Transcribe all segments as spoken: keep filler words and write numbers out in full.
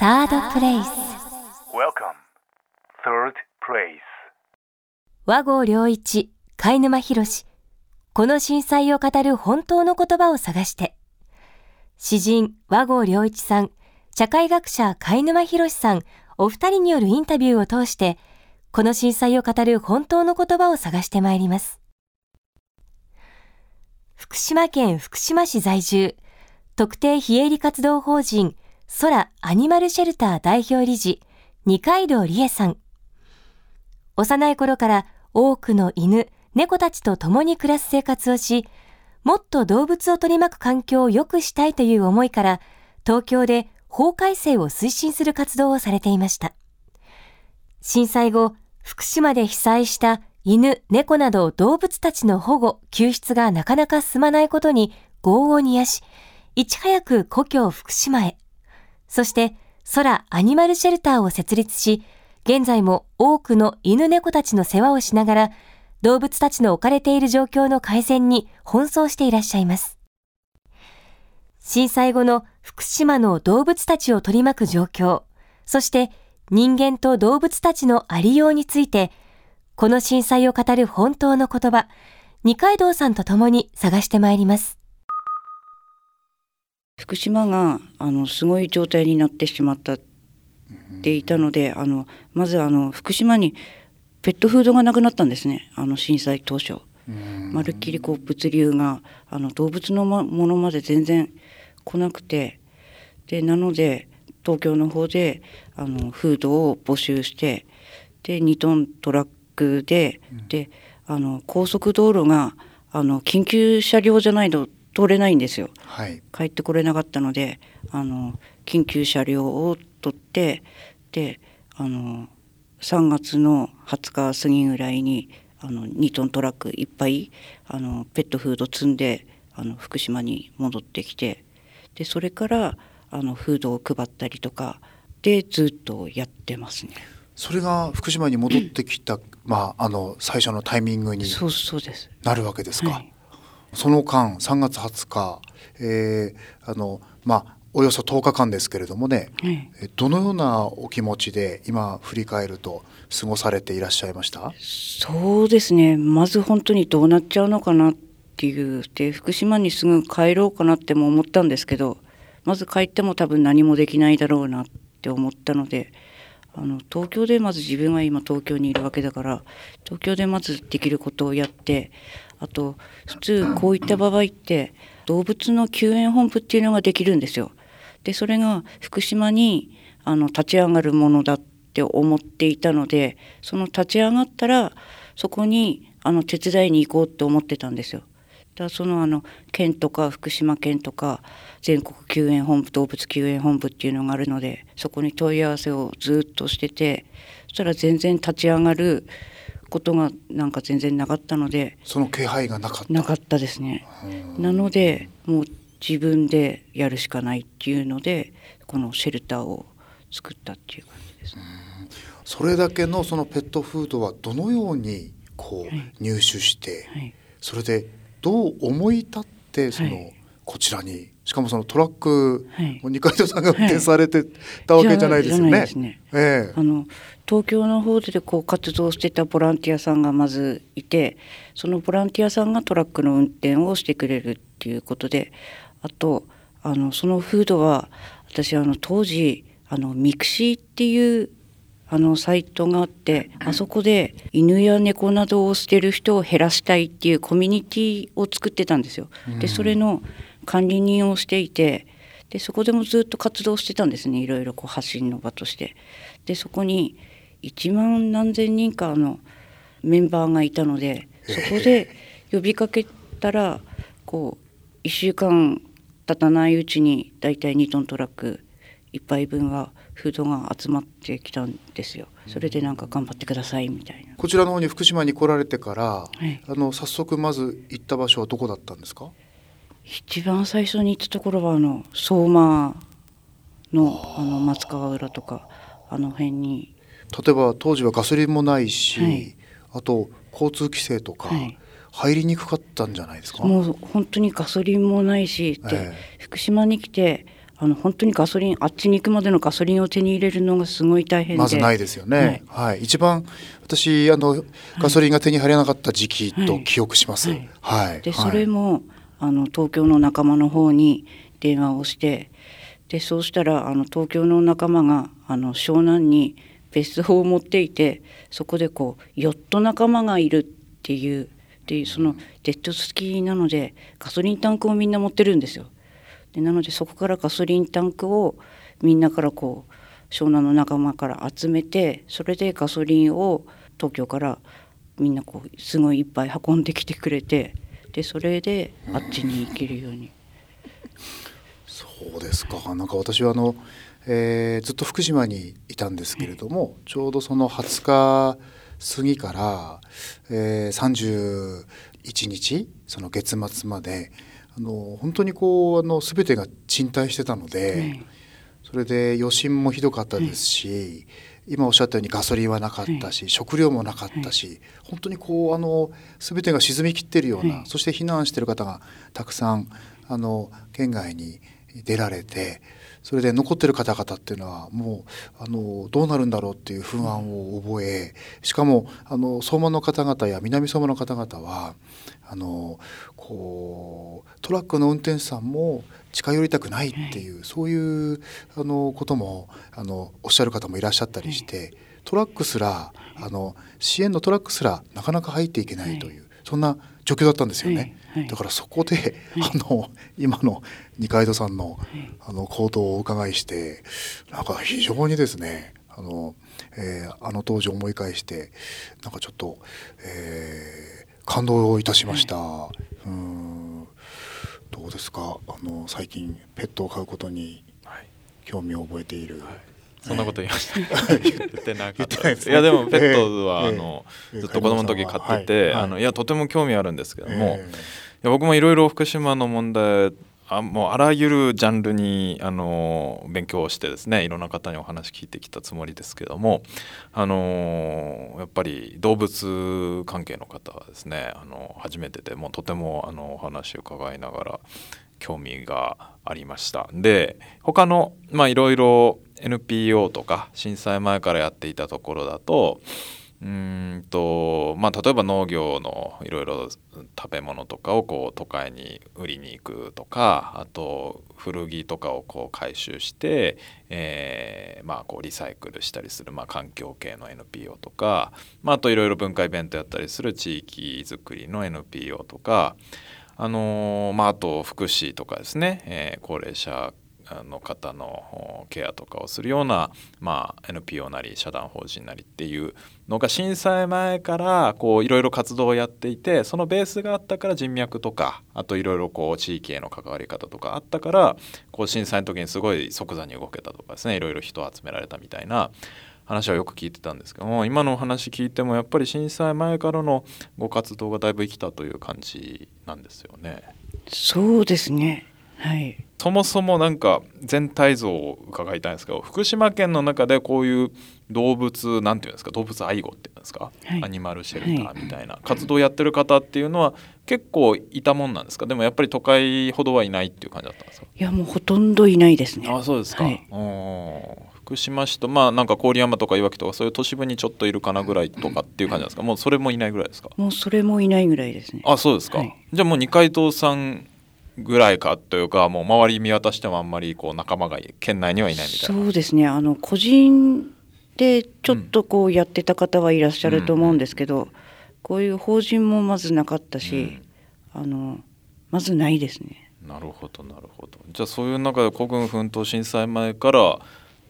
サードプレイス Welcome Third Place 和合良一、貝沼博、この震災を語る本当の言葉を探して。詩人和合良一さん、社会学者貝沼博さん、お二人によるインタビューを通して、この震災を語る本当の言葉を探してまいります。福島県福島市在住、特定非営利活動法人空アニマルシェルター代表理事、二階堂理恵さん。幼い頃から多くの犬、猫たちと共に暮らす生活をし、もっと動物を取り巻く環境を良くしたいという思いから、東京で法改正を推進する活動をされていました。震災後、福島で被災した犬、猫など動物たちの保護、救出がなかなか進まないことに業を煮やし、いち早く故郷福島へ。そして、空アニマルシェルターを設立し、現在も多くの犬猫たちの世話をしながら、動物たちの置かれている状況の改善に奔走していらっしゃいます。震災後の福島の動物たちを取り巻く状況、そして人間と動物たちのありようについて、この震災を語る本当の言葉、二階堂さんと共に探してまいります。福島があのすごい状態になってしまったっていたので、あのまずあの福島にペットフードがなくなったんですね。あの震災当初、まるっきりこう物流があの動物のものまで全然来なくて、でなので東京の方であのフードを募集して、でにトントラックで、であの高速道路があの緊急車両じゃないと通れないんですよ、はい、帰ってこれなかったので、あの緊急車両を取って、であのさんがつのはつか過ぎぐらいにあのにトントラックいっぱいあのペットフード積んであの福島に戻ってきて、でそれからあのフードを配ったりとかでずっとやってますね。それが福島に戻ってきた、うん、まあ、あの最初のタイミングになるわけですか。そうそうです、はい。その間さんがつはつか、えーあのまあ、およそとおかかんですけれどもね、うん、どのようなお気持ちで今振り返ると過ごされていらっしゃいました？そうですね、まず本当にどうなっちゃうのかなっていう、で福島にすぐ帰ろうかなっても思ったんですけど、まず帰っても多分何もできないだろうなって思ったので、あの東京でまず、自分は今東京にいるわけだから、東京でまずできることをやって、あと普通こういった場合って動物の救援本部っていうのができるんですよ。でそれが福島にあの立ち上がるものだって思っていたので、その立ち上がったらそこにあの手伝いに行こうって思ってたんですよ。だからそのあの県とか福島県とか全国救援本部、動物救援本部っていうのがあるので、そこに問い合わせをずっとしてて、そしたら全然立ち上がることがなんか全然なかったので、その気配がなかったなかったですね。なのでもう自分でやるしかないっていうので、このシェルターを作ったっていう感じです。うん、それだけのそのペットフードはどのようにこう入手して、はいはい、それでどう思い立ってその、はい、こちらに、しかもそのトラックも二階堂さんが運転されてたわけじゃないですよね。東京の方でこう活動してたボランティアさんがまずいて、そのボランティアさんがトラックの運転をしてくれるっていうことで、あとあのそのフードは私あの当時あのミクシーっていうあのサイトがあって、あそこで犬や猫などを捨てる人を減らしたいっていうコミュニティを作ってたんですよ。でそれの管理人をしていて、でそこでもずっと活動してたんですね。いろいろこう発信の場として、でそこにいちまん何千人かのメンバーがいたので、そこで呼びかけたらこういっしゅうかん経たないうちにだいたいにトントラックいっぱいぶんはフードが集まってきたんですよ。それでなんか頑張ってくださいみたいな。こちらの方に福島に来られてから、はい、あの早速まず行った場所はどこだったんですか？一番最初に行ったところはあの相馬 の, あの松川浦とかあの辺に、例えば当時はガソリンもないし、はい、あと交通規制とか、はい、入りにくかったんじゃないですか？もう本当にガソリンもないし、えー、福島に来てあの本当にガソリン、あっちに行くまでのガソリンを手に入れるのがすごい大変で、まずないですよね、はいはい、一番私あのガソリンが手に入らなかった時期と記憶します、はいはいはい、でそれも、はい、あの東京の仲間の方に電話をして、でそうしたらあの東京の仲間があの湘南に別荘を持っていて、そこでこうヨット仲間がいるっていうで、そのジェットスキーなのでガソリンタンクをみんな持ってるんですよ。でなのでそこからガソリンタンクをみんなからこう湘南の仲間から集めて、それでガソリンを東京からみんなこうすごいいっぱい運んできてくれて、でそれであっちに行けるように。そうですか。なんか私はあの、えー、ずっと福島にいたんですけれども、ちょうどそのはつか過ぎから、えー、さんじゅういちにちその月末まであの本当にこうあの全てが沈滞してたので、それで余震もひどかったですし、今おっしゃったようにガソリンはなかったし、食料もなかったし、本当にこうあの全てが沈み切ってるような、そして避難してる方がたくさんあの県外に出られて、それで残ってる方々っていうのはもうあのどうなるんだろうっていう不安を覚え、しかもあの相馬の方々や南相馬の方々はあのこうトラックの運転手さんも近寄りたくないっていう、そういうあのこともあのおっしゃる方もいらっしゃったりして、トラックすらあの支援のトラックすらなかなか入っていけないという、そんな状況だったんですよね、はいはい、だからそこで、はい、あの今の二階堂さんの、はい、あの行動をお伺いして、なんか非常にですねあの、えー、あの当時思い返してなんかちょっと、えー、感動いたしました、はい、うん。どうですか、あの最近ペットを飼うことに興味を覚えている、はいはい、そんなこと言いました言ってなかったです。いやでもペットはあのずっと子供の時飼ってて、あのいやとても興味あるんですけども、いや僕もいろいろ福島の問題、あもうあらゆるジャンルにあの勉強してですね、いろんな方にお話聞いてきたつもりですけども、あのやっぱり動物関係の方はですねあの初めてで、もうとてもあのお話を伺いながら興味がありました。で他のまあいろいろエヌピーオー とか震災前からやっていたところだと、うーんと、まあ、例えば農業のいろいろ食べ物とかをこう都会に売りに行くとか、あと古着とかをこう回収して、えーまあ、こうリサイクルしたりする、まあ、環境系の エヌピーオー とか、まあ、あといろいろ文化イベントやったりする地域づくりの エヌピーオー とか、あのーまあ、あと福祉とかですね、えー、高齢者の方のケアとかをするような、まあ、エヌピーオー なり社団法人なりっていうのが震災前からこういろいろ活動をやっていて、そのベースがあったから人脈とか、あといろいろこう地域への関わり方とかあったから、こう震災の時にすごい即座に動けたとかですね、いろいろ人を集められたみたいな話はよく聞いてたんですけども、今のお話聞いてもやっぱり震災前からのご活動がだいぶ生きたという感じなんですよね。そうですね、はい、そもそもなんか全体像を伺いたいんですけど、福島県の中でこういう動物なんていうんですか、動物愛護っていうんですか、はい、アニマルシェルターみたいな活動をやってる方っていうのは結構いたもんなんですか。でもやっぱり都会ほどはいないっていう感じだったんですか。いやもうほとんどいないですね。あ、そうですか、はい、うん。福島市と、まあ、なんか郡山とかいわきとかそういう都市部にちょっといるかなぐらいとかっていう感じなんですか。もうそれもいないぐらいですか。もうそれもいないぐらいですね。あ、そうですか、はい、じゃあもう二階堂さんぐらいかというか、もう周り見渡してもあんまりこう仲間が県内にはいないみたいな。そうですね、あの個人でちょっとこうやってた方はいらっしゃると思うんですけど、うん、こういう法人もまずなかったし、うん、あのまずないですね。なるほどなるほど。じゃあそういう中で孤軍奮闘震災前から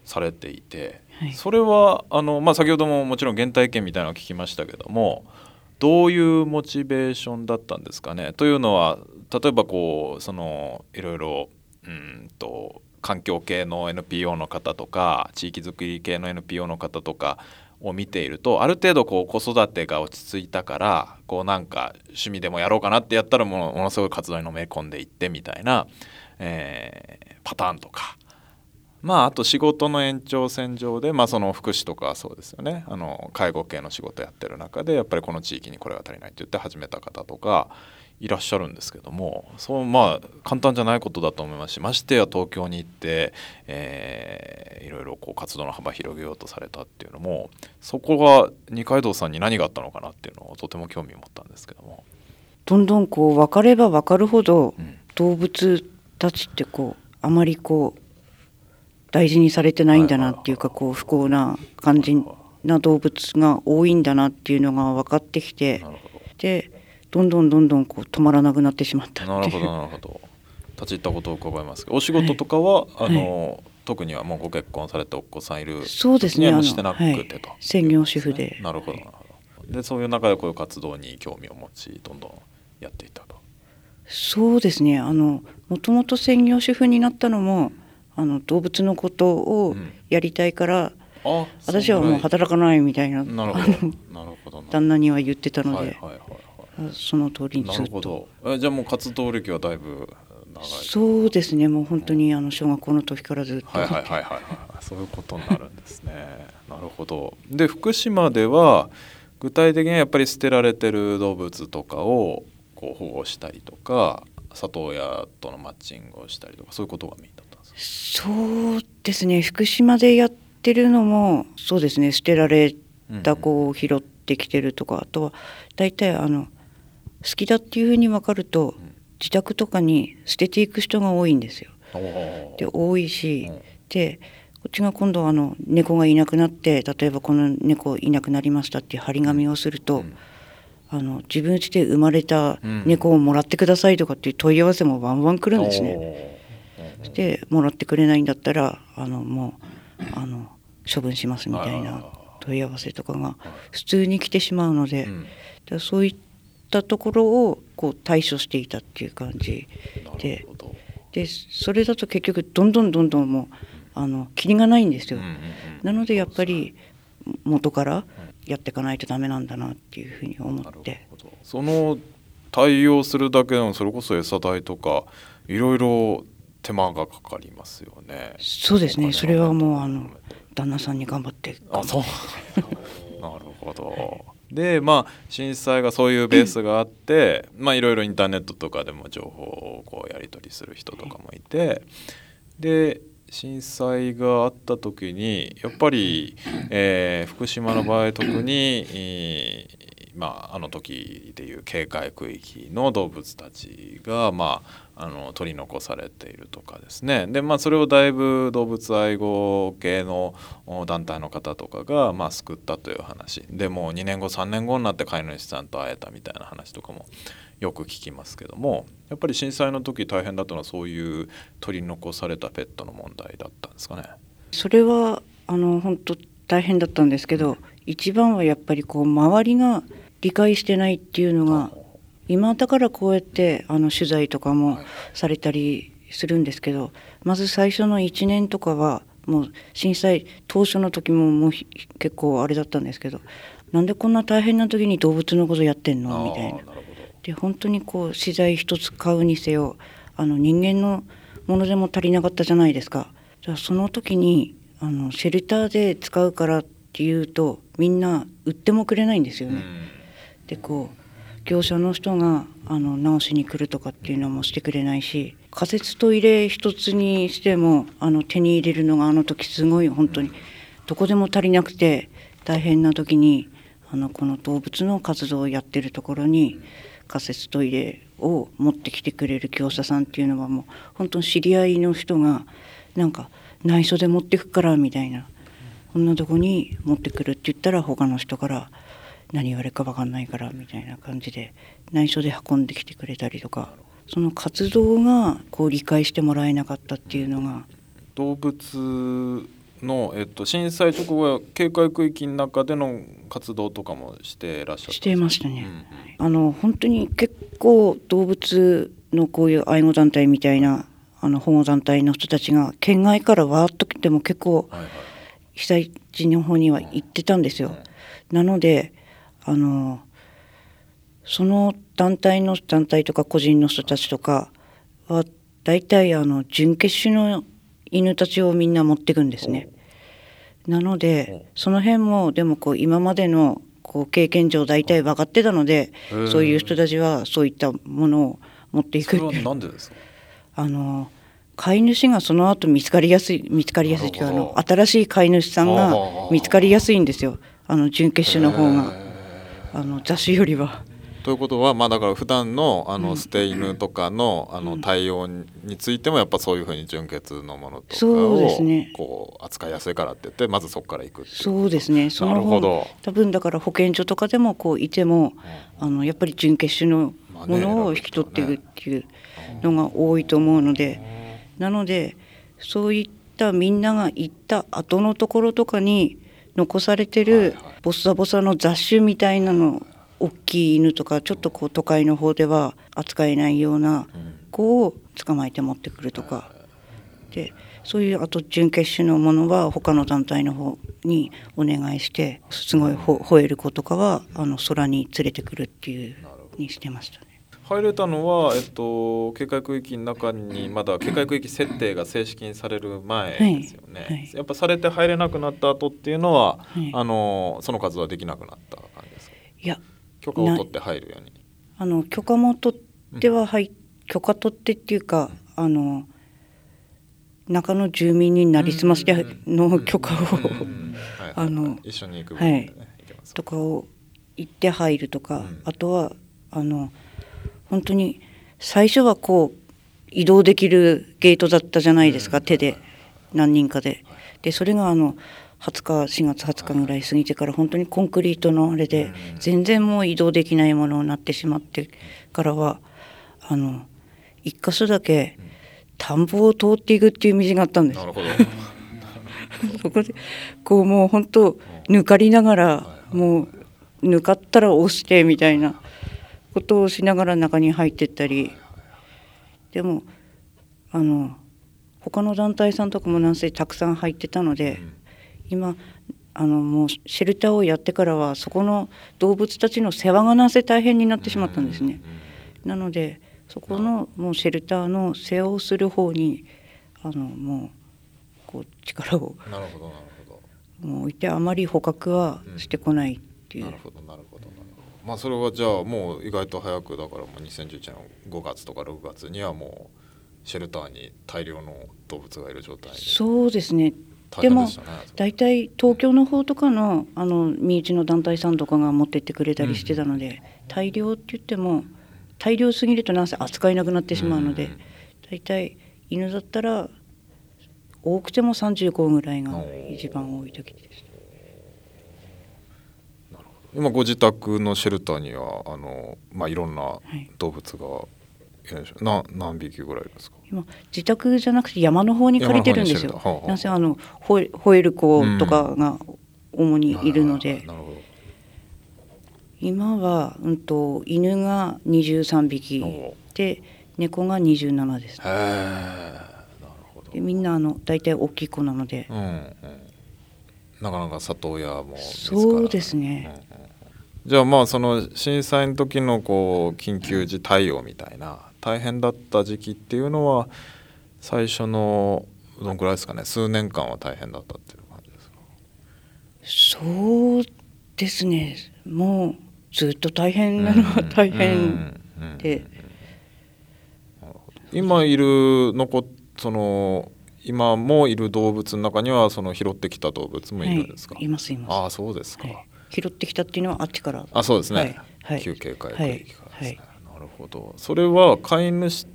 されていて、はい、それはあの、まあ、先ほどももちろん原体験みたいなのを聞きましたけども、どういうモチベーションだったんですかね。というのは例えばこうそのいろいろうんと環境系の エヌピーオー の方とか地域づくり系の エヌピーオー の方とかを見ていると、ある程度こう子育てが落ち着いたから、こうなんか趣味でもやろうかなってやったらものすごい活動にのめ込んでいってみたいな、えー、パターンとか、まあ、あと仕事の延長線上で、まあ、その福祉とかそうですよね、あの介護系の仕事やってる中でやっぱりこの地域にこれが足りないって言って始めた方とかいらっしゃるんですけども、そう、まあ、簡単じゃないことだと思いますし、ましてや東京に行って、えー、いろいろこう活動の幅広げようとされたっていうのも、そこが二階堂さんに何があったのかなっていうのをとても興味を持ったんですけども、どんどんこう分かれば分かるほど、うん、動物たちってこうあまりこう大事にされてないんだなっていうか、こう不幸な感じな動物が多いんだなっていうのが分かってきて、でどんどんどんどんこう止まらなくなってしまったっていう。なるほどなるほど。立ち入ったことを伺います。お仕事とかは、はい、あの、はい、特にはもうご結婚されてお子さんいる、そうですね、してなくて、はい、と専業主婦で、なるほどなるほど。でそういう中でこういう活動に興味を持ち、どんどんやっていったと。そうですね、あのもともと専業主婦になったのも、あの動物のことをやりたいから、うん、私はもう働かないみたいな、なるほど旦那には言ってたので、はいはいはいはい、その通りにずっと。なるほど。え、じゃあもう活動歴はだいぶ長い。そうですね、もう本当にあの小学校の時からずっと、はいはいはいはい、そういうことになるんですねなるほど。で福島では具体的にはやっぱり捨てられてる動物とかをこう保護したりとか、里親とのマッチングをしたりとか、そういうことがメインだった。そうですね、福島でやってるのもそうですね、捨てられた子を拾ってきてるとか、うんうん、あとは大体あの好きだっていうふうに分かると、うん、自宅とかに捨てていく人が多いんですよ。で多いし、うん、でこっちが今度あの猫がいなくなって、例えばこの猫いなくなりましたっていう張り紙をすると、うん、あの自分家で生まれた猫をもらってくださいとかっていう問い合わせもバンバン来るんですね。でもらってくれないんだったらあのもうあの処分しますみたいな問い合わせとかが普通に来てしまうので、うん、だそういったところをこう対処していたっていう感じで、でそれだと結局どんどんどんどんもうあのキリがないんですよ、うんうんうん、なのでやっぱり元からやっていかないとダメなんだなっていうふうに思って、その対応するだけでもそれこそ餌代とかいろいろ手間がかかりますよね。そうですね、それはもうあの旦那さんに頑張って頑張って、あ、そうなるほど。でまあ震災がそういうベースがあって、うん、まあいろいろインターネットとかでも情報をこうやり取りする人とかもいて、で震災があった時にやっぱり、えー、福島の場合特に、えーまあ、あの時でいう警戒区域の動物たちが、まあ、あの取り残されているとかですね。で、まあ、それをだいぶ動物愛護系の団体の方とかが、まあ、救ったという話で、もうにねんごさんねんごになって飼い主さんと会えたみたいな話とかもよく聞きますけども、やっぱり震災の時大変だったのはそういう取り残されたペットの問題だったんですかね。それはあの本当大変だったんですけど、一番はやっぱりこう周りが理解してないっていうのが、今だからこうやってあの取材とかもされたりするんですけど、まず最初のいちねんとかはもう震災当初の時ももう結構あれだったんですけど、なんでこんな大変な時に動物のことやってんのみたいな。で本当にこう資材一つ買うにせよあの人間のものでも足りなかったじゃないですか。じゃあその時にあのシェルターで使うからっていうとみんな売ってもくれないんですよね。でこう業者の人があの直しに来るとかっていうのもしてくれないし、仮設トイレ一つにしてもあの手に入れるのがあの時すごい本当にどこでも足りなくて大変な時にあのこの動物の活動をやってるところに仮設トイレを持ってきてくれる業者さんっていうのはもう本当に知り合いの人がなんか内緒で持ってくからみたいな、こんなとこに持ってくるって言ったら他の人から何言われるか分かんないからみたいな感じで内緒で運んできてくれたりとか、その活動がこう理解してもらえなかったっていうのが。動物の、えっと、震災直後は警戒区域の中での活動とかもしてらっしゃったんですか？してましたね、うん、あの本当に結構動物のこういう愛護団体みたいなあの保護団体の人たちが県外からわーっと来ても結構被災地の方には行ってたんですよ、はいはい、なのであのその団体の団体とか個人の人たちとかは大体あの準決種の犬たちをみんな持ってくんですね。なのでその辺もでもこう今までのこう経験上大体分かってたので、そういう人たちはそういったものを持っていく。それはなんでですか？あの飼い主がその後見つかりやすい見つかりやすいというか、あの新しい飼い主さんが見つかりやすいんですよ、あの準決種の方が、あの雑種よりは。ということは、まあ、だから普段 の, あの捨て犬とか の,、うん、あの対応についてもやっぱそういうふうに純血のものとかをこう扱いやすいからって言ってまずそこから行くっていう。そうですね、その方多分だから保健所とかでもこういても、うん、あのやっぱり純血種のものを引き取っていくっていうのが多いと思うので、うん、なのでそういったみんなが行った後のところとかに残されてるボサボサの雑種みたいなの大きい犬とかちょっとこう都会の方では扱えないような子を捕まえて持ってくるとかで、そういうあと準決種のものは他の団体の方にお願いして、すごい吠える子とかはあの空に連れてくるっていうにしてましたね。入れたのは、えっと、警戒区域の中にまだ警戒区域設定が正式にされる前ですよね、はいはい、やっぱされて入れなくなった後っていうのは、はい、あのその活動はできなくなった感じですか？いや、許可を取って入るように、あの許可も取っては入、うん、許可取ってっていうか、うん、あの中の住民になりすましての許可を一緒に行く分、ね、はい、とかを行って入るとか、うん、あとはあの本当に最初はこう移動できるゲートだったじゃないですか、うん、手で何人かで、でそれがあのはつかしがつはつかぐらい過ぎてから本当にコンクリートのあれで全然もう移動できないものになってしまってからは、あの一箇所だけ田んぼを通っていくっていう道があったんです。なるほどそこでこうもう本当抜かりながら、もう抜かったら押してみたいなことをしながら中に入ってったり。でもあの他の団体さんとかもなんせたくさん入ってたので、今あのもうシェルターをやってからはそこの動物たちの世話がなぜ大変になってしまったんですね。なのでそこのもうシェルターの世話をする方にあのもうこう力をなるほどなるほどもう置いて、あまり捕獲はしてこないっていう、うん、なるほどなるほどなるほど。まあそれはじゃあもう意外と早くだからもうにせんじゅういちねんのごがつとかろくがつにはもうシェルターに大量の動物がいる状態で。そうですね。でも大体東京の方とか の, あの身内の団体さんとかが持ってってくれたりしてたので、大量って言っても大量すぎるとなんせ扱えなくなってしまうので、大体犬だったら多くてもさんじゅうごぐらいが一番多い時です。なるほど。今ご自宅のシェルターにはあの、まあ、いろんな動物が、はい、な何匹ぐらいですか？今自宅じゃなくて山の方に借りてるんですよ。はあはあ、なんせあの吠える子とかが主にいるので、うん、今は、うん、と犬がにじゅうさんびきで猫がにじゅうななです。へえ、なるほど。でみんなあの大体大きい子なので、うんうん、なかなか里親もですから、ね、そうですね、うんうん。じゃあまあその震災の時のこう緊急時対応みたいな大変だった時期っていうのは最初のどのくらいですかね？数年間は大変だったっていう感じですか？そうですね、もうずっと大変なのは大変で、今いる残その今もいる動物の中にはその拾ってきた動物もいるんですか？はい、いますいます。ああ、そうですか。はい、拾ってきたっていうのはあっちから。あ、そうですね、はい、旧警戒区域からですね、はいはい、なるほど。それは飼い主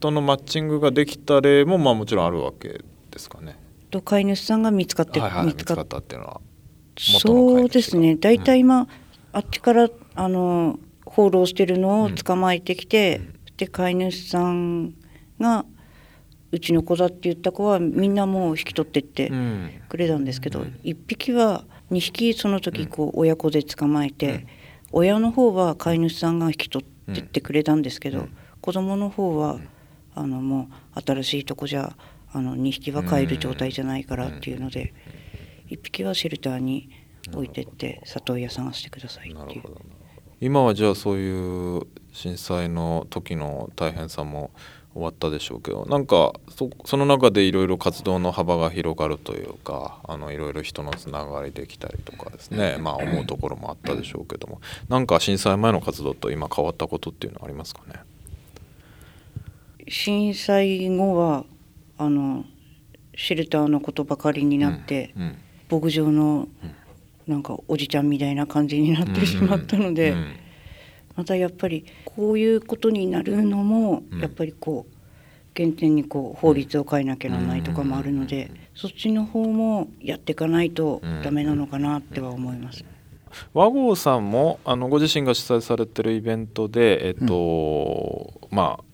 とのマッチングができた例もまあもちろんあるわけですかね？と飼い主さんが見つかって、はいはい、見つかったっていうのは元の飼い主が。そうですね、だいたい今、うん、あっちからあの放浪してるのを捕まえてきて、うん、で飼い主さんがうちの子だって言った子はみんなもう引き取ってってくれたんですけど、うん、いっぴきはにひきその時こう親子で捕まえて、うん、親の方は飼い主さんが引き取ってってくれたんですけど、うん、子供の方はあのもう新しいとこじゃあのにひきは飼える状態じゃないからっていうので、うん、いっぴきはシェルターに置いてって里親探してくださいっていう。今はじゃあそういう震災の時の大変さも終わったでしょうけど、なんか そ, その中でいろいろ活動の幅が広がるというか、いろいろ人のつながりできたりとかですね、まあ思うところもあったでしょうけども、なんか震災前の活動と今変わったことっていうのはありますかね。震災後はあのシェルターのことばかりになって、うんうん、牧場のなんかおじちゃんみたいな感じになってしまったので、うんうんうん、またやっぱりこういうことになるのも、うん、やっぱりこう原点にこう法律を変えなきゃならないとかもあるので、うんうんうん、そっちの方もやっていかないとダメなのかなっては思います。和合さんもあのご自身が主催されてるイベントで、えっと、うん、まあ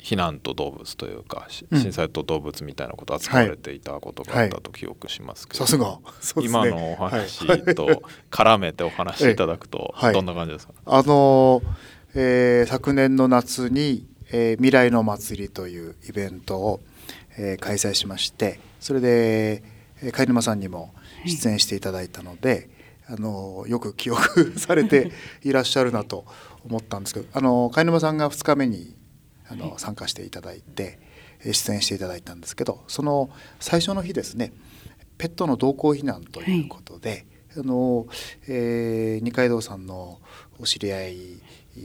避難と動物というか、うん、震災と動物みたいなことを扱われていたことがあったと記憶しますけど、はいはい、さすが、ね、今のお話と絡めてお話しいただくとどんな感じですか。はいはい、あのえー、昨年の夏に、えー、未来の祭りというイベントを、えー、開催しまして、それで貝沼さんにも出演していただいたので、はい、あのよく記憶されていらっしゃるなと思ったんですけど、あの貝沼さんがふつかめにあの参加していただいて出演していただいたんですけど、その最初の日ですね、ペットの同行避難ということで、はい、あのえー、二階堂さんのお知り合い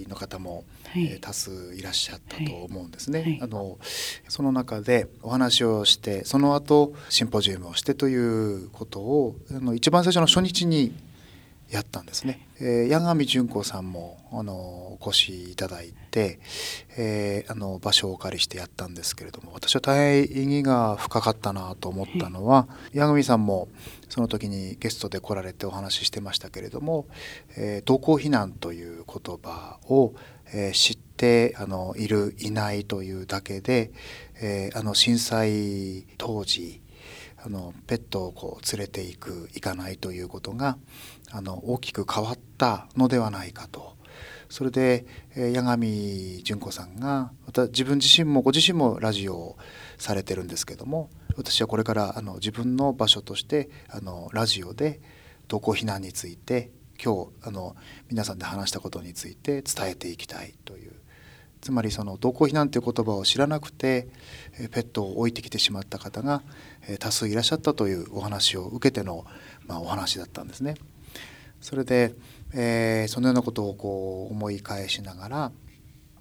の方も、はい、えー、多数いらっしゃったと思うんですね、はいはい、あのその中でお話をして、その後シンポジウムをしてということをあの一番最初の初日にやったんですね。えー、矢上純子さんもあのお越しいただいて、えー、あの場所をお借りしてやったんですけれども、私は大変意義が深かったなと思ったのは、矢上さんもその時にゲストで来られてお話ししてましたけれども、えー、同行避難という言葉を、えー、知ってあのいるいないというだけで、えー、あの震災当時あのペットをこう連れていく行かないということがあの大きく変わったのではないかと。それで矢上純子さんが、また自分自身もご自身もラジオをされてるんですけども、私はこれからあの自分の場所としてあのラジオで同行避難について今日あの皆さんで話したことについて伝えていきたいという、つまりその同行避難という言葉を知らなくてペットを置いてきてしまった方が多数いらっしゃったというお話を受けての、まあ、お話だったんですね。それで、えー、そのようなことをこう思い返しながら、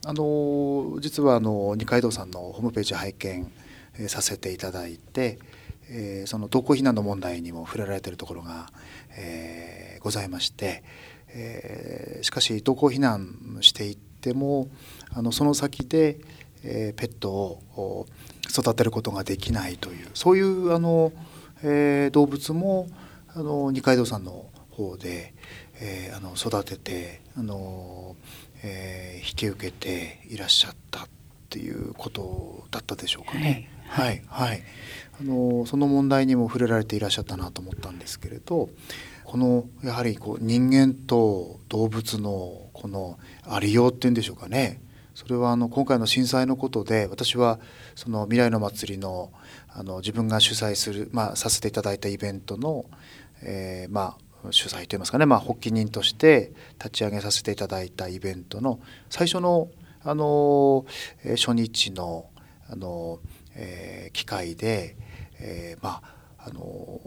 あの実はあの二階堂さんのホームページ拝見させていただいて、えー、その同行避難の問題にも触れられているところが、えー、ございまして、えー、しかし同行避難していってもあのその先で、えー、ペットを育てることができないという、そういうあの、えー、動物もあの二階堂さんの方で、えー、あの育てて、あの、えー、引き受けていらっしゃったっていうことだったでしょうかね。はいはい、はい、あのその問題にも触れられていらっしゃったなと思ったんですけれど、このやはりこう人間と動物のこのありようっていうんでしょうかね。それはあの今回の震災のことで、私はその未来の祭り の, あの自分が主催する、まあ、させていただいたイベントの、えーまあ、主催といいますかね、まあ、発起人として立ち上げさせていただいたイベントの最初 の, あの、えー、初日 の, あの、えー、機会で、えーまあ、あの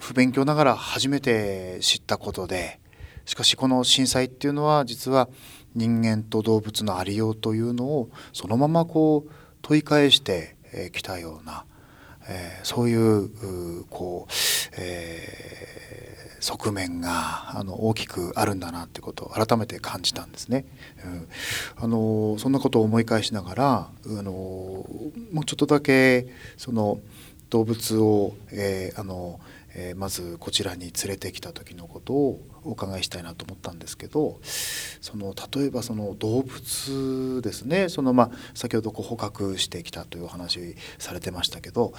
不勉強ながら初めて知ったことで、しかしこの震災っていうのは実は人間と動物のありようというのをそのままこう問い返してきたような、えー、そういう、う、こう、えー、側面があの大きくあるんだなってことを改めて感じたんですね。うん、あのそんなことを思い返しながら、あのもうちょっとだけその動物を、えー、あのえー、まずこちらに連れてきた時のことをお伺いしたいなと思ったんですけど、その例えばその動物ですね、そのまあ先ほどこう捕獲してきたというお話されてましたけど、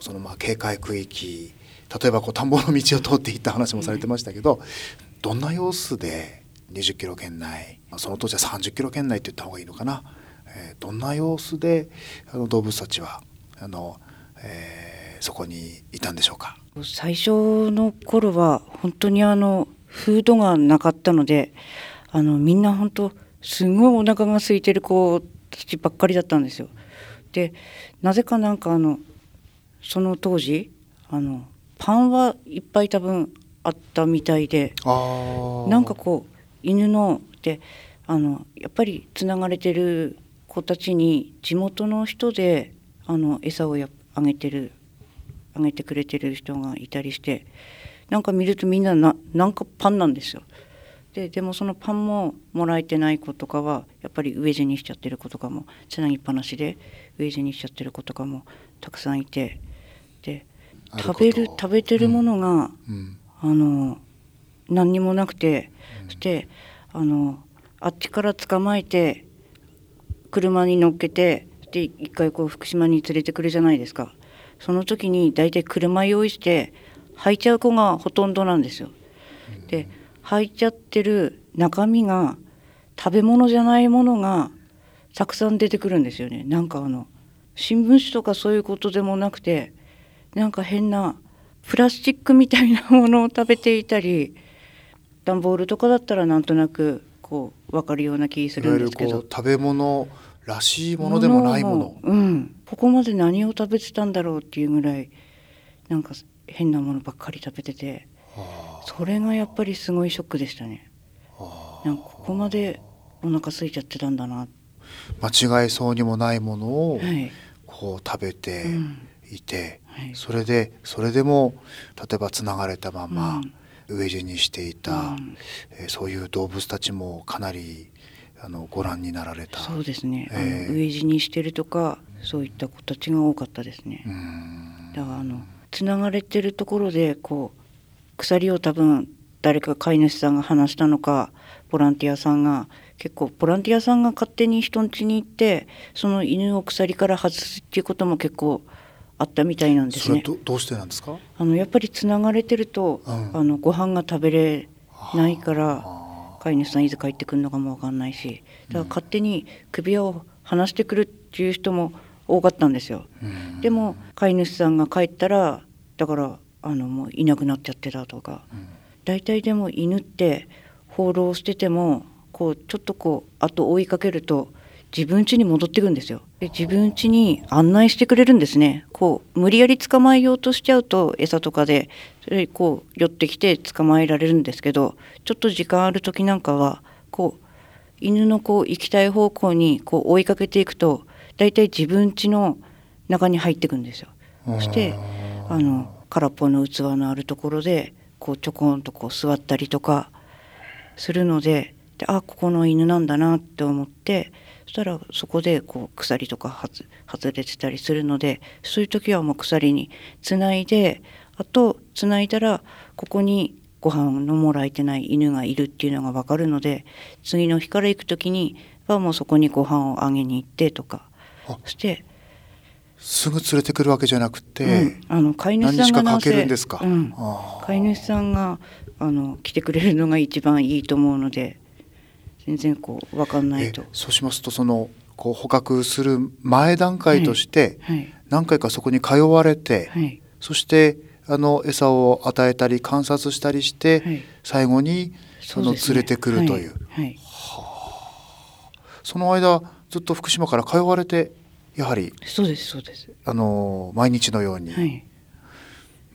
そのまあ警戒区域、例えばこう田んぼの道を通っていった話もされてましたけど、どんな様子でにじゅっキロ圏内、その当時はさんじゅっキロ圏内って言った方がいいのかな、えー、どんな様子であの動物たちはあの、えー、そこにいたんでしょうか。最初の頃は本当にあのフードがなかったので、あのみんな本当すごいお腹が空いてる子たちばっかりだったんですよ。でなぜかなんかあのその当時あのパンはいっぱい多分あったみたいで、あなんかこう犬のであのやっぱりつながれてる子たちに地元の人であの餌をやあげてるあげてくれてる人がいたりして、なんか見るとみんな な, なんかパンなんですよ。ででもそのパンももらえてない子とかはやっぱり植え死にしちゃってる子とかもつなぎっぱなしで植え死にしちゃってる子とかもたくさんいて、で食べる食べてるものが、うんうん、あの何にもなくて、うん、そしてあのあっちから捕まえて車に乗っけてで一回こう福島に連れてくるじゃないですか。その時に大体車用意して履いちゃう子がほとんどなんですよ。で履いちゃってる中身が食べ物じゃないものがたくさん出てくるんですよね。なんかあの新聞紙とかそういうことでもなくて、なんか変なプラスチックみたいなものを食べていたり、段ボールとかだったらなんとなくこう分かるような気するんですけど、いわゆるこう食べ物らしいものでもないもの、うん、ここまで何を食べてたんだろうっていうぐらいなんか変なものばっかり食べてて、それがやっぱりすごいショックでしたね。なんかここまでお腹空いちゃってたんだな、間違えそうにもないものをこう食べていて、はいうん、それでそれでも例えばつながれたまま飢え死にしていた、うんえー、そういう動物たちもかなりあのご覧になられた。そうですね、えー、飢え死にしてるとかそういった子たちが多かったですね。うんだからあのつながれてるところでこう鎖を多分誰か飼い主さんが話したのか、ボランティアさんが結構ボランティアさんが勝手に人ん家に行ってその犬を鎖から外すっていうことも結構あったみたいなんですね。それ ど, どうしてなんですか？あのやっぱりつながれてると、うん、あのご飯が食べれないから飼い主さんいつ帰ってくるのかも分かんないし、だから勝手に首輪を離してくるっていう人も多かったんですよ、うん、でも飼い主さんが帰ったらだからあのもういなくなっちゃってたとか、うん、大体でも犬って放浪しててもこうちょっとこう後追いかけると自分家に戻ってくんですよ。で自分家に案内してくれるんですね。こう無理やり捕まえようとしちゃうと餌とかでそれこう寄ってきて捕まえられるんですけど、ちょっと時間ある時なんかはこう犬のこう行きたい方向にこう追いかけていくと大体自分家の中に入ってくんですよ。そしてあの空っぽの器のあるところでこうちょこんとこう座ったりとかするの で, であここの犬なんだなって思って、そしたらそこでこう鎖とか外れてたりするので、そういう時はもう鎖につないで、あとつないだらここにご飯のもらえてない犬がいるっていうのが分かるので、次の日から行く時にはもうそこにご飯をあげに行ってとかして。すぐ連れてくるわけじゃなくて、うん、あの飼い主さんが何日かかけるんですか、うん、飼い主さんがあの来てくれるのが一番いいと思うので、全然こう分かんないと。そうしますとそのこう捕獲する前段階として、はいはい、何回かそこに通われて、はい、そしてあの餌を与えたり観察したりして、はい、最後にその連れてくるという、はいはい、はその間ずっと福島から通われて、やはりそうですそうです、あの毎日のように、はい、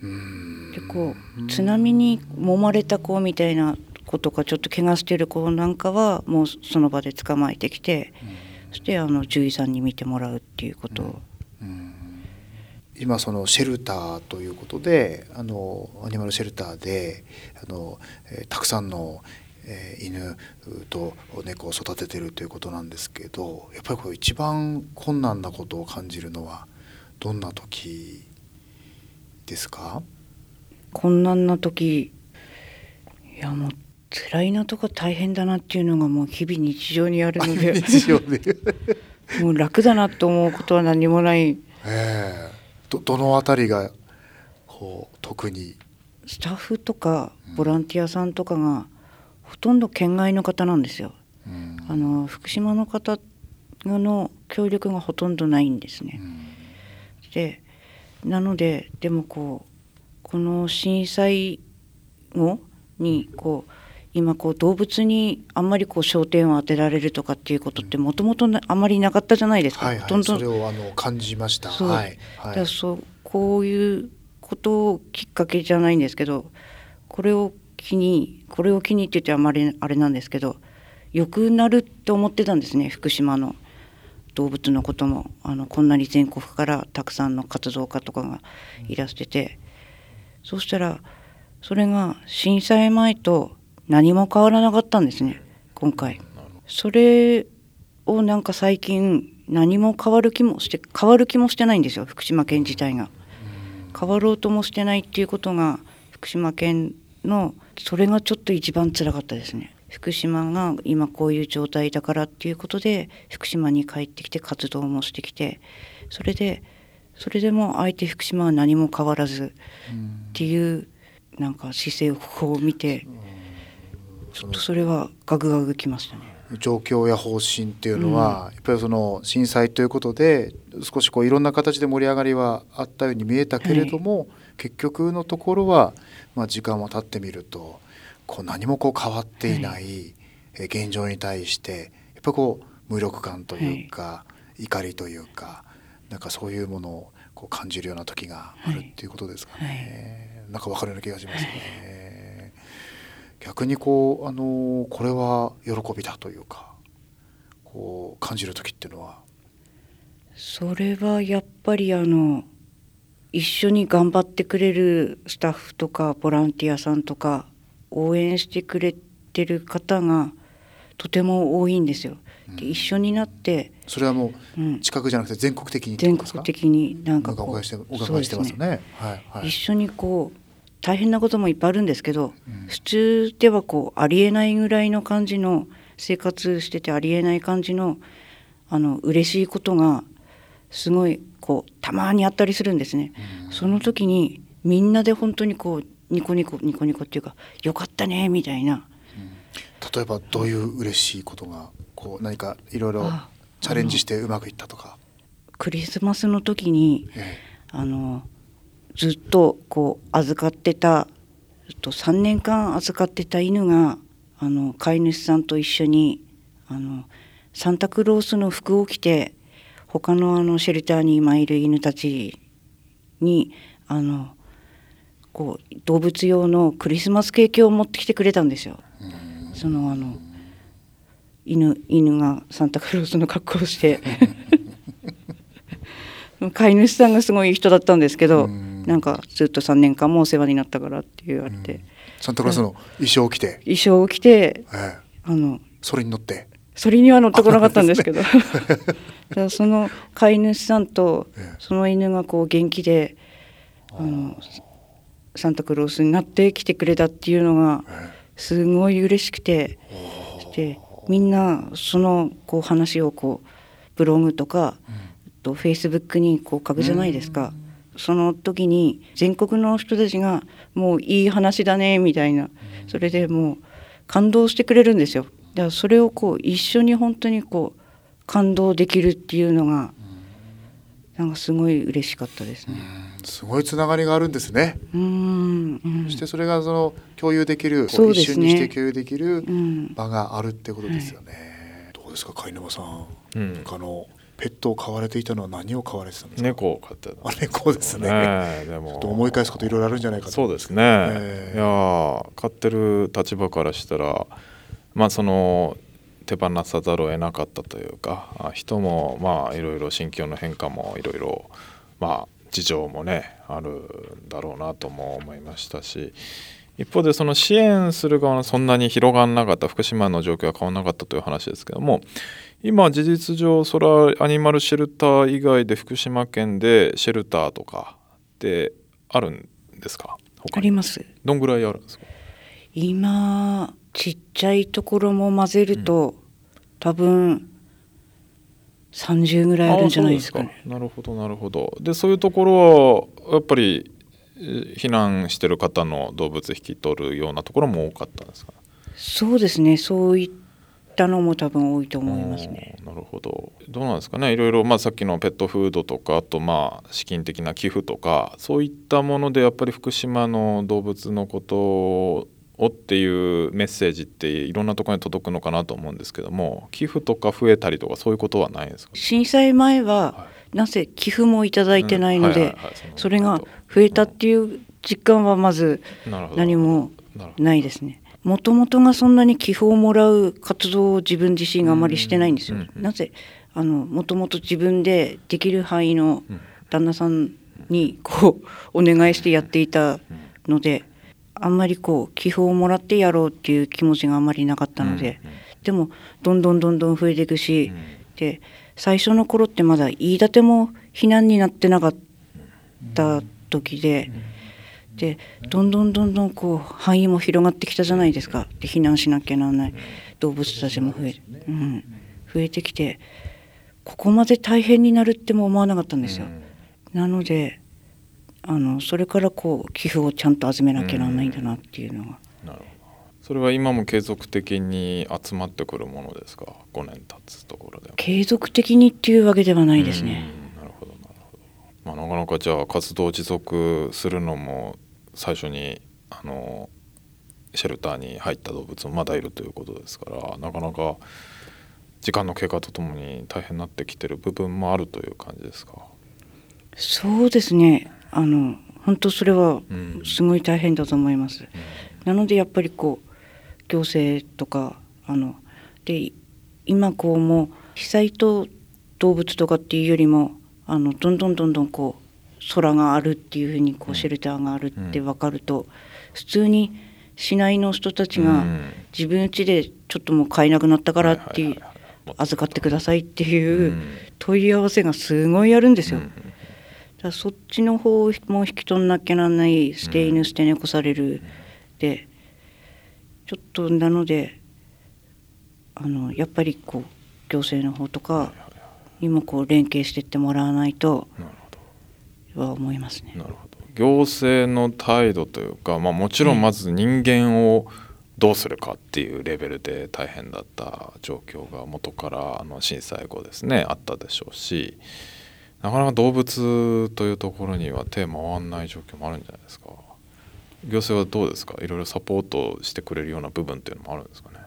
うーんでこう津波に揉まれた子みたいな子とかちょっと怪我してる子なんかはもうその場で捕まえてきて、そしてあの獣医さんに見てもらうっていうことを。うんうん今そのシェルターということであのアニマルシェルターであの、えー、たくさんの犬と猫を育てているということなんですけど、やっぱりこう一番困難なことを感じるのはどんな時ですか？困難な時、いやもう辛いなとか大変だなっていうのがもう日々日常にあるので日常でもう楽だなと思うことは何もない、えー、ど, どのあたりがこう特にスタッフとかボランティアさんとかが、うんほとんど県外の方なんですよ、うん、あの福島の方の協力がほとんどないんですね、うん、でなのででもこうこの震災後にこう今こう動物にあんまりこう焦点を当てられるとかっていうことってもともとあんまりなかったじゃないですか、はいはい、どんどんそれをあの感じました。そう、はいはい、だそうこういうことをきっかけじゃないんですけど、これを気にこれを気にって言ってあんまりあれなんですけど、良くなるって思ってたんですね。福島の動物のこともあのこんなに全国からたくさんの活動家とかがいらしてて、うん、そうしたらそれが震災前と何も変わらなかったんですね今回。それをなんか最近何も変わる気もして変わる気もしてないんですよ。福島県自体が変わろうともしてないっていうことが福島県のそれがちょっと一番辛かったですね。福島が今こういう状態だからっていうことで福島に帰ってきて活動もしてきて、それでそれでもあえて福島は何も変わらずっていうなんか姿勢をこう見て、ちょっとそれはガグガグきましたね。状況や方針っていうのは、うん、やっぱりその震災ということで少しこういろんな形で盛り上がりはあったように見えたけれども、はい、結局のところは、まあ、時間は経ってみるとこう何もこう変わっていない現状に対してやっぱりこう無力感というか、はい、怒りというか、なんかそういうものをこう感じるような時があるっていうことですかね、はい、なんか分かるような気がしますね、はい、逆にこう、あのー、これは喜びだというかこう感じる時っていうのは、それはやっぱりあの一緒に頑張ってくれるスタッフとかボランティアさんとか応援してくれてる方がとても多いんですよ、うん、で一緒になってそれはもう近くじゃなくて全国的に、うん、全国的になんかこうお伺いしてますよね、はいはい、一緒にこう大変なこともいっぱいあるんですけど、うん、普通ではこうありえないぐらいの感じの生活しててありえない感じのあの嬉しいことがすごいこうたまにあったりするんですね、うん、その時にみんなで本当にこうニコニコニコニコっていうかよかったねみたいな、うん、例えばどういう嬉しいことがこう何かいろいろチャレンジしてうまくいったとか。クリスマスの時に、ええ、あのずっとこう預かってたずっとさんねんかん預かってた犬があの飼い主さんと一緒にあのサンタクロースの服を着て他 の, あのシェルターに今いる犬たちにあのこう動物用のクリスマスケーキを持ってきてくれたんですよ。そのあの 犬, 犬がサンタクロースの格好をして飼い主さんがすごい人だったんですけど、なんかずっとさんねんかんもお世話になったからって言われてサンタクロースの衣装を着て衣装を着て、ええ、あのそれに乗ってそれには乗ってこなかったんですけどその飼い主さんとその犬がこう元気で、ええ、あのサンタクロースになって来てくれたっていうのがすごい嬉しくて、でみんなそのこう話をこうブログとか、うん、とフェイスブックにこう書くじゃないですか、うん、その時に全国の人たちがもういい話だねみたいな、うん、それでもう感動してくれるんですよ。だからそれをこう一緒に本当にこう感動できるっていうのがなんかすごい嬉しかったですね。うん、すごいつながりがあるんですね。うん、うん、そしてそれがその共有できる、そうですね、一緒にして共有できる場があるってことですよね。うん、どうですか貝沼さん、うん、他のペットを飼われていたのは何を飼われてたんですか。猫を飼ってた。あ、猫ですね。ね、でもちょっと思い返すこといろいろあるんじゃないかと。そうですね。えー、いや飼ってる立場からしたら、まあその手放さざるを得なかったというか、人もまあいろいろ心境の変化もいろいろまあ事情もねあるんだろうなとも思いましたし、一方でその支援する側のそんなに広がらなかった、福島の状況は変わらなかったという話ですけども、今事実上それはアニマルシェルター以外で福島県でシェルターとかってあるんですか。あります。どんぐらいあるんですか。今ちっちゃいところも混ぜると、うん、多分さんじゅうぐらいあるんじゃないですかね。ああ、そうですか。なるほどなるほど。でそういうところはやっぱり避難してる方の動物引き取るようなところも多かったんですか。そうですね、そういったのも多分多いと思いますね。なるほど。どうなんですかね、いろいろ、まあ、さっきのペットフードとかあとまあ資金的な寄付とかそういったものでやっぱり福島の動物のことををっていうメッセージっていろんなところに届くのかなと思うんですけども、寄付とか増えたりとかそういうことはないんですか？震災前はなぜ寄付もいただいてないので、それが増えたっていう実感はまず何もないですね。もともとがそんなに寄付をもらう活動を自分自身があまりしてないんですよ。なぜあのもともと自分でできる範囲の旦那さんにこうお願いしてやっていたので、あんまりこう寄付をもらってやろうっていう気持ちがあまりなかったので、でもどんどんどんどん増えていくし、で最初の頃ってまだ言い立ても避難になってなかった時で、でどんどんどんどんこう範囲も広がってきたじゃないですか。で避難しなきゃならない動物たちも増え、うん、増えてきて、ここまで大変になるっても思わなかったんですよ。なのであのそれからこう寄付をちゃんと集めなきゃならないんだなっていうのが、うん、なるほど。それは今も継続的に集まってくるものですか？ごねん経つところで継続的にっていうわけではないですね。なるほどなるほど、まあ、なかなかじゃあ活動を持続するのも最初にあのシェルターに入った動物もまだいるということですから、なかなか時間の経過とともに大変になってきてる部分もあるという感じですか？そうですね、あの本当それはすごい大変だと思います、うん、なのでやっぱりこう行政とかあので今こうもう被災と動物とかっていうよりもあのどんどんどんどんこう空があるっていうふうにこうシェルターがあるって分かると、うん、普通に市内の人たちが自分家でちょっともう飼えなくなったからっていう預かってくださいっていう問い合わせがすごいあるんですよ、うんうん、だそっちの方も引き取んなきゃならない、捨て犬捨て猫されるでちょっとなのであのやっぱりこう行政の方とかにもこう連携していってもらわないとは思いますね。なるほど。行政の態度というか、まあ、もちろんまず人間をどうするかっていうレベルで大変だった状況が元からあの震災後ですねあったでしょうし、なかなか動物というところには手回らない状況もあるんじゃないですか？行政はどうですか？いろいろサポートしてくれるような部分っていうのもあるんですかね？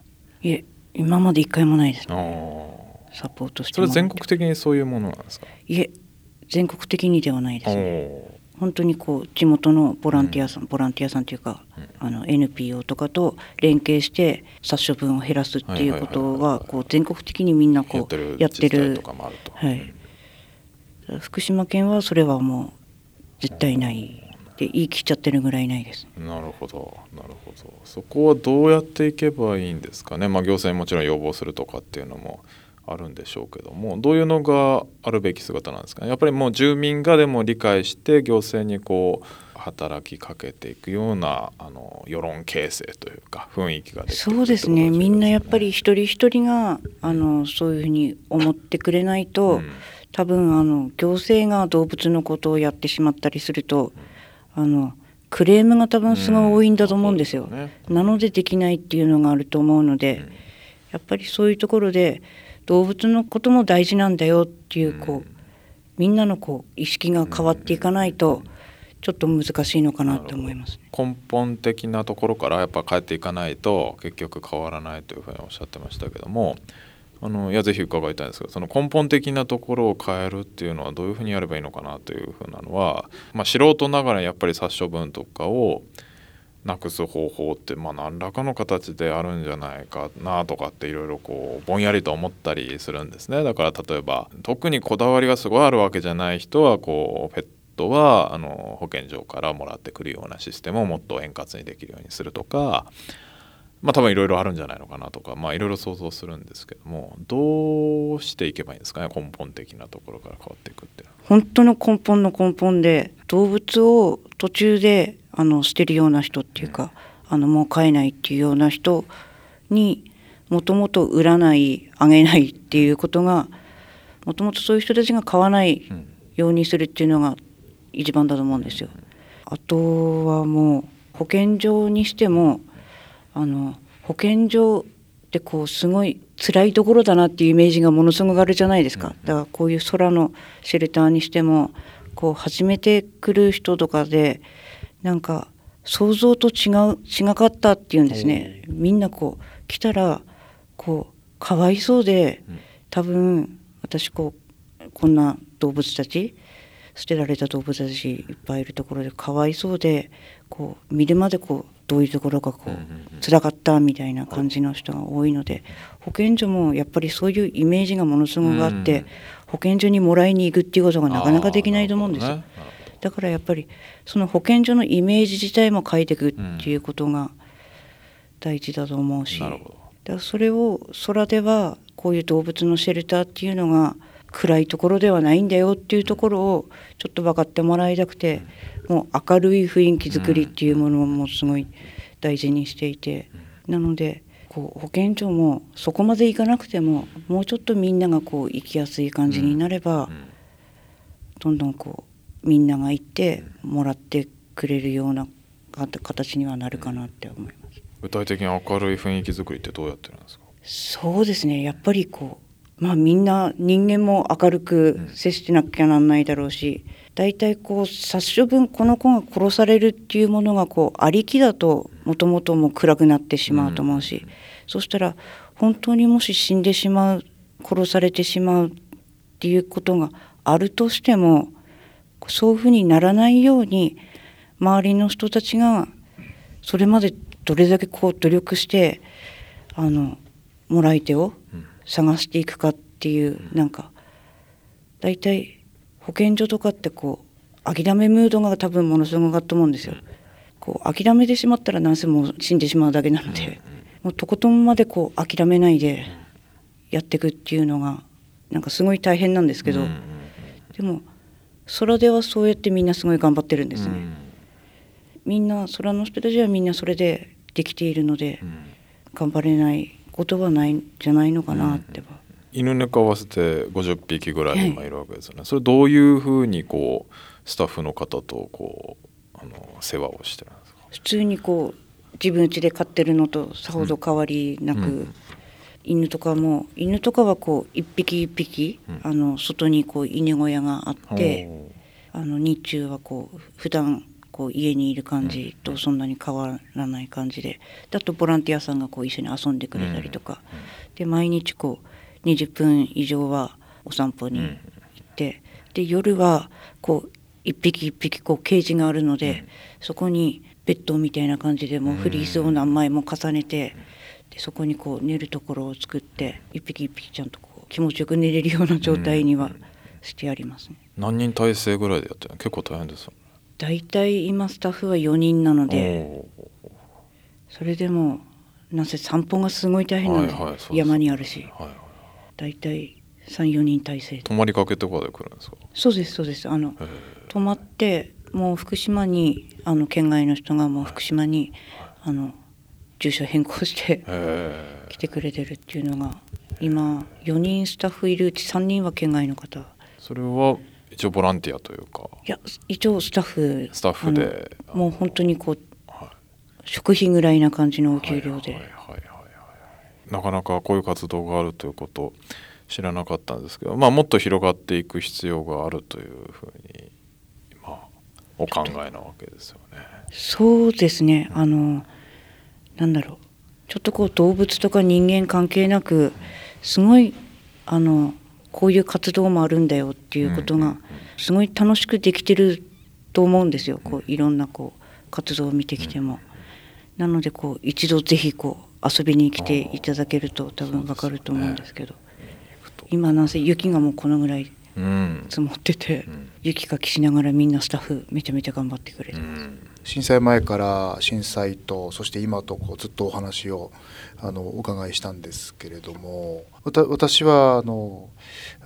いえ、今まで一回もないですね。サポートしてもらって。それは全国的にそういうものなんですか？いえ、全国的にではないですね。本当にこう地元のボランティアさん、うん、ボランティアさんというか、うん、あの エヌピーオー とかと連携して殺処分を減らすっていうことはこう全国的にみんなこうやってる。はい。福島県はそれはもう絶対ないって言い切っちゃってるぐらいないです。なるほど、なるほど。そこはどうやっていけばいいんですかね。まあ、行政もちろん要望するとかっていうのもあるんでしょうけども、どういうのがあるべき姿なんですかね。やっぱりもう住民がでも理解して行政にこう働きかけていくようなあの世論形成というか雰囲気ができてくるってことですよね。そうですね。みんなやっぱり一人一人があのそういうふうに思ってくれないと、うん、多分あの行政が動物のことをやってしまったりすると、うん、あのクレームが多分すごい多いんだと思うんですよ、うん、そうですね。なのでできないっていうのがあると思うので、うん、やっぱりそういうところで動物のことも大事なんだよっていう、こうみんなのこう意識が変わっていかないとちょっと難しいのかなと思いますね。根本的なところからやっぱ変えていかないと結局変わらないというふうにおっしゃってましたけども、あのいやぜひ伺いたいんですけど、その根本的なところを変えるっていうのはどういうふうにやればいいのかなというふうなのは、まあ、素人ながらやっぱり殺処分とかをなくす方法って、まあ、何らかの形であるんじゃないかなとかっていろいろこうぼんやりと思ったりするんですね。だから例えば特にこだわりがすごいあるわけじゃない人はこうペットはあの保健所からもらってくるようなシステムをもっと円滑にできるようにするとか、まあ、多分いろいろあるんじゃないのかなとか、まあ、いろいろ想像するんですけども、どうしていけばいいんですかね。根本的なところから変わっていくっていうのは本当の根本の根本で、動物を途中であの捨てるような人っていうか、うん、あのもう飼えないっていうような人にもともと売らないあげないっていうことが、もともとそういう人たちが飼わないようにするっていうのが一番だと思うんですよ。あとはもう保健所にしてもあの保健所ってこうすごい辛いところだなっていうイメージがものすごくあるじゃないですか。だからこういう空のシェルターにしてもこう初めて来る人とかでなんか想像と違う違かったっていうんですね。みんなこう来たらこうかわいそうで、多分私こうこんな動物たち捨てられた動物たちいっぱいいるところでかわいそうで、こう見るまでこうどういうところがこう辛かったみたいな感じの人が多いので、保健所もやっぱりそういうイメージがものすごくあって、保健所にもらいに行くっていうことがなかなかできないと思うんですよ。だからやっぱりその保健所のイメージ自体も変えていくっていうことが大事だと思うし、うん、だからそれを空ではこういう動物のシェルターっていうのが暗いところではないんだよっていうところをちょっと分かってもらいたくて、もう明るい雰囲気作りっていうものもすごい大事にしていて、なのでこう保健所もそこまでいかなくても、もうちょっとみんながこう生きやすい感じになれば、どんどんこうみんなが行ってもらってくれるような形にはなるかなって思います。具体的に明るい雰囲気作りってどうやってるんですか？そうですね、やっぱりこう、まあ、みんな人間も明るく接してなきゃなんないだろうし、だいたいこう殺処分、この子が殺されるっていうものがこうありきだともともともう暗くなってしまうと思うし、うん、そしたら本当にもし死んでしまう、殺されてしまうっていうことがあるとしても、そういうふうにならないように周りの人たちがそれまでどれだけこう努力してあのもらい手を探していくかっていう、なんかだいたい保健所とかってこう諦めムードが多分ものすごかったと思うんですよ。こう諦めてしまったらなんせもう死んでしまうだけなので、もうとことんまでこう諦めないでやっていくっていうのがなんかすごい大変なんですけど、でも空ではそうやってみんなすごい頑張ってるんですね、うん、みんな空の人たちはみんなそれでできているので、うん、頑張れないことはないんじゃないのかなって、うん、犬猫合わせてごじゅっぴきぐらい今いるわけですよね、はい、それどういうふうにこうスタッフの方とこうあの世話をしてるんですか？普通にこう自分家で飼ってるのとさほど変わりなく、うんうん、犬とかも犬とかはこう一匹一匹、うん、あの外にこう犬小屋があって、あの日中はこう普段こう家にいる感じとそんなに変わらない感じで、だとボランティアさんがこう一緒に遊んでくれたりとか、うん、で毎日こうにじゅっぷん以上はお散歩に行って、うん、で夜はこう一匹一匹こうケージがあるので、うん、そこにベッドみたいな感じでもうフリースを何枚も重ねて、うん、でそこにこう寝るところを作って一匹一匹ちゃんとこう気持ちよく寝れるような状態にはしてありますね、うん、何人体制ぐらいでやってるの？結構大変ですよね。だいたい今スタッフはよにんなので、それでもなんせ散歩がすごい大変なので、はいはい、そうです、山にあるし、はいはい、だいたい さん、よにん体制。泊まりかけとかで来るんですか？そうですそうです、あの泊まって、もう福島にあの県外の人がもう福島に、はいはい、あの住所変更して来てくれてるっていうのが今よにんスタッフいるうちさんにんは県外の方。それは一応ボランティアというか。いや一応スタッフスタッフでもう本当にこう、はい、食費ぐらいな感じのお給料で、はいはいはいはい、なかなかこういう活動があるということを知らなかったんですけど、まあ、もっと広がっていく必要があるというふうに今お考えなわけですよね。そうですね、あの、うんなんだろうちょっとこう動物とか人間関係なくすごいあのこういう活動もあるんだよっていうことがすごい楽しくできてると思うんですよ。こういろんなこう活動を見てきても、なのでこう一度ぜひこう遊びに来ていただけると多分分かると思うんですけど、今なんせ雪がもうこのぐらい積もってて、雪かきしながらみんなスタッフめちゃめちゃ頑張ってくれてます。震災前から震災とそして今とこうずっとお話をあのお伺いしたんですけれども、私はあの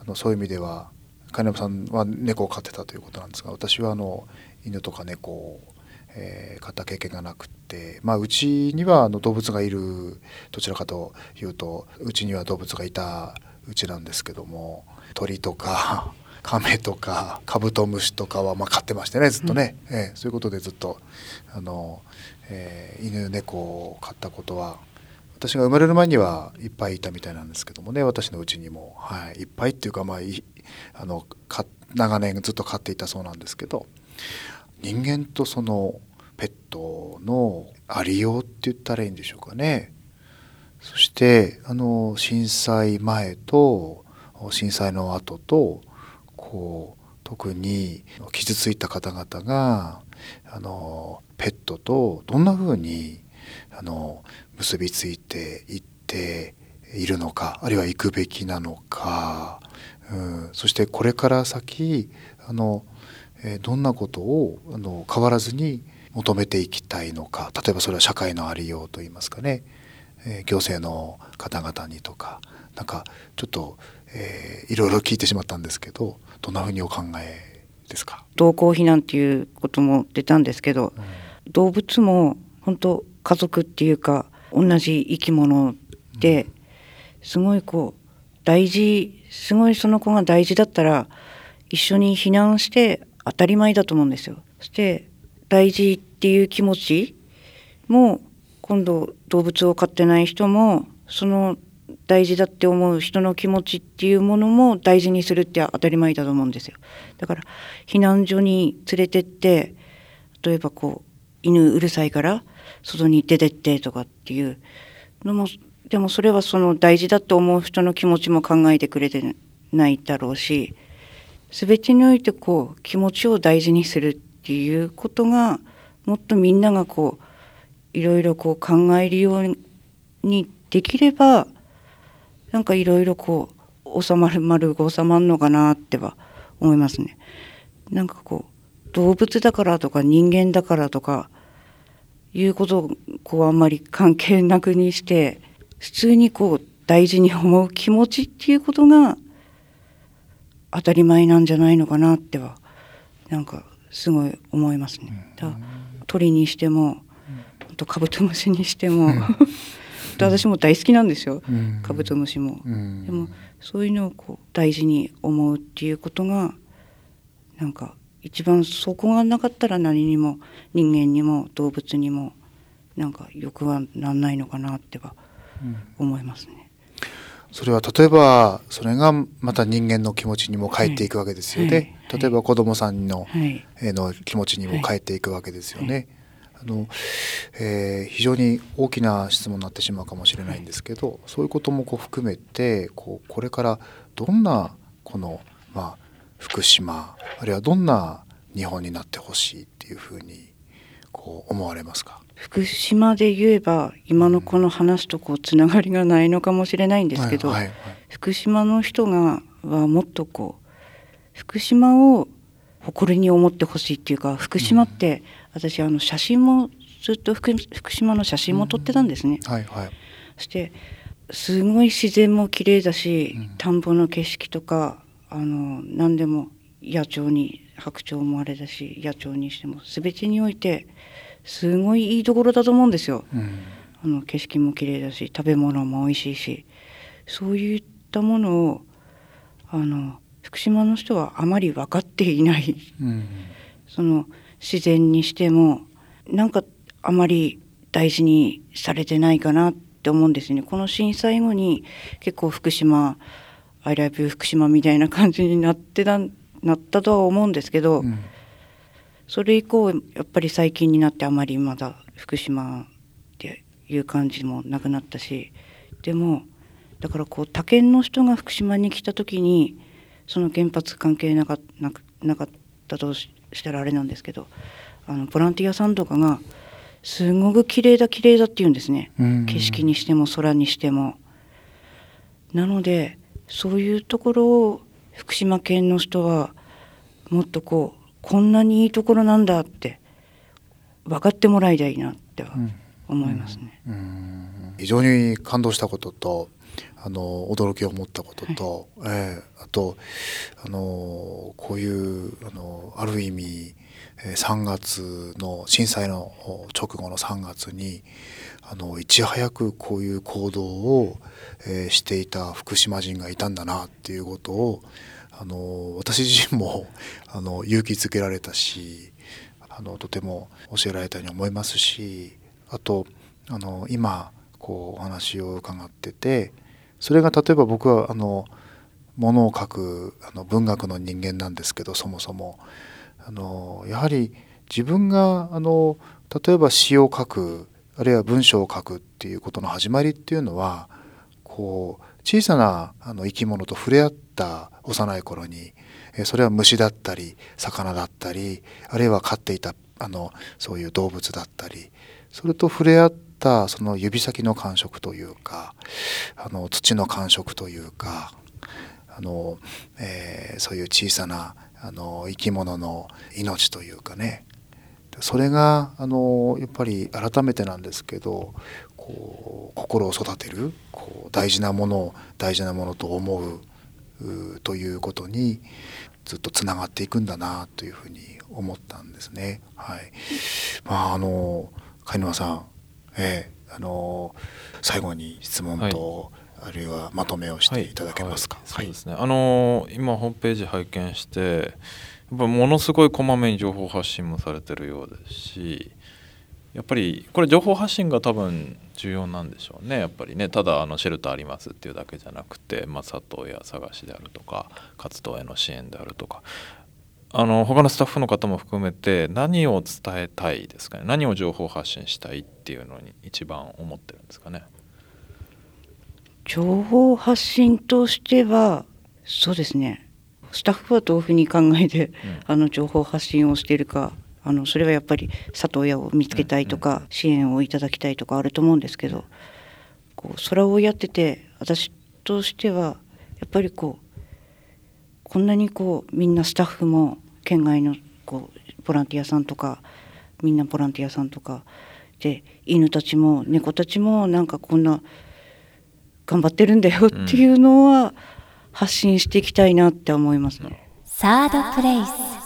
あのそういう意味では金山さんは猫を飼ってたということなんですが、私はあの犬とか猫を、えー、飼った経験がなくて、まあ、うちにはあの動物がいる、どちらかというとうちには動物がいたうちなんですけども、鳥とかカメとかカブトムシとかはまあ飼ってましてねずっとね、うんええ、そういうことでずっとあの、えー、犬猫を飼ったことは私が生まれる前にはいっぱいいたみたいなんですけどもね、私のうちにも、はい、いっぱいっていうか、まあ、いあのか長年ずっと飼っていたそうなんですけど、人間とそのペペットのありようって言ったらいいんでしょうかね。そしてあの震災前と震災の後とこう特に傷ついた方々があのペットとどんなふうにあの結びついていっているのか、あるいは行くべきなのか、うん、そしてこれから先あのどんなことをあの変わらずに求めていきたいのか、例えばそれは社会のありようといいますかね、行政の方々にとか、なんかちょっと、えー、いろいろ聞いてしまったんですけど、どんなふうにお考えですか？同行避難っていうことも出たんですけど、うん、動物も本当家族っていうか同じ生き物で、うん、すごいこう大事、すごいその子が大事だったら一緒に避難して当たり前だと思うんですよ。そして大事っていう気持ちも今度動物を飼ってない人もその大事だって思う人の気持ちっていうものも大事にするって当たり前だと思うんですよ。だから避難所に連れてって例えばこう犬うるさいから外に出てってとかっていうのも、でもそれはその大事だと思う人の気持ちも考えてくれてないだろうし、全てにおいてこう気持ちを大事にするっていうことがもっとみんながこういろいろこう考えるようにできれば、なんかいろいろこう収まる丸く収まるのかなっては思いますね。なんかこう動物だからとか人間だからとかいうことをこうあんまり関係なくにして、普通にこう大事に思う気持ちっていうことが当たり前なんじゃないのかなってはなんかすごい思いますね。だ鳥にしても、あとカブトムシにしても、私も大好きなんですよ、カブトムシも。でもそういうのをこう大事に思うっていうことが、なんか一番そこがなかったら何にも人間にも動物にもなんか欲はなんないのかなっては思いますね。それは例えばそれがまた人間の気持ちにも変えていくわけですよね、はいはい、例えば子どもさん の,、はい、の気持ちにも変えていくわけですよね、はい、あのえー、非常に大きな質問になってしまうかもしれないんですけど、はい、そういうこともこう含めて こ, うこれからどんなこの、まあ、福島あるいはどんな日本になってほしいっていうふうにこう思われますか？福島で言えば今のこの話とこうつながりがないのかもしれないんですけど、はいはいはい、福島の人がはもっとこう福島を誇りに思ってほしいっていうか、福島って私あの写真もずっと 福, 福島の写真も撮ってたんですね、うんはいはい、そしてすごい自然も綺麗だし、田んぼの景色とかあの何でも野鳥に白鳥もあれだし野鳥にしても全てにおいてすごいいいところだと思うんですよ、うん、あの景色も綺麗だし食べ物も美味しいし、そういったものをあの福島の人はあまり分かっていない、うん、その自然にしてもなんかあまり大事にされてないかなって思うんですね。この震災後に結構福島 I love you 福島みたいな感じになってた、なったとは思うんですけど、うん、それ以降やっぱり最近になってあまりまだ福島っていう感じもなくなったし、でもだからこう他県の人が福島に来た時にその原発関係なかったとしたらあれなんですけど、あのボランティアさんとかがすごく綺麗だ綺麗だって言うんですね、景色にしても空にしても。なのでそういうところを福島県の人はもっとこうこんなにいいところなんだって分かってもらいたいなっては思いますね、うんうん、非常に感動したこととあの驚きを持ったことと、はい、えー、あとあのこういうあのある意味さんがつの震災の直後のさんがつにあのいち早くこういう行動を、えー、していた福島人がいたんだなっていうことをあの私自身もあの勇気づけられたし、あのとても教えられたように思いますし、あとあの今こうお話を伺ってて、それが例えば僕はあの物を書くあの文学の人間なんですけど、そもそもあのやはり自分があの例えば詩を書く、あるいは文章を書くっていうことの始まりっていうのは、こう小さなあの生き物と触れ合った幼い頃に、それは虫だったり魚だったり、あるいは飼っていたあのそういう動物だったり、それと触れ合ったその指先の感触というか、あの土の感触というか、あの、えー、そういう小さなあの生き物の命というかね、それがあのやっぱり改めてなんですけど、こう心を育てる、こう大事なものを大事なものと思うということにずっとつながっていくんだなというふうに思ったんですね。はい。まあ、あの貝沼さん、えー、あの最後に質問と、はい、あるいはまとめをしていただけますか。はいはい、そうですね、はい、あの今ホームページ拝見して、やっぱものすごいこまめに情報発信もされてるようですし、やっぱりこれ情報発信が多分重要なんでしょうね。やっぱりね、ただあのシェルターありますっていうだけじゃなくて、まあ、里親探しであるとか活動への支援であるとか、あの他のスタッフの方も含めて何を伝えたいですかね、何を情報発信したいっていうのに一番思ってるんですかね。情報発信としては、そうですね、スタッフはどういうふうに考えて、うん、あの情報発信をしているか、あのそれはやっぱり里親を見つけたいとか、うんうん、支援をいただきたいとかあると思うんですけど、こう空をやってて、私としてはやっぱりこうこんなにこうみんなスタッフも県外のこうボランティアさんとか、みんなボランティアさんとかで、犬たちも猫たちもなんかこんな頑張ってるんだよっていうのは、うん、発信していきたいなって思いますね。サードプレイス。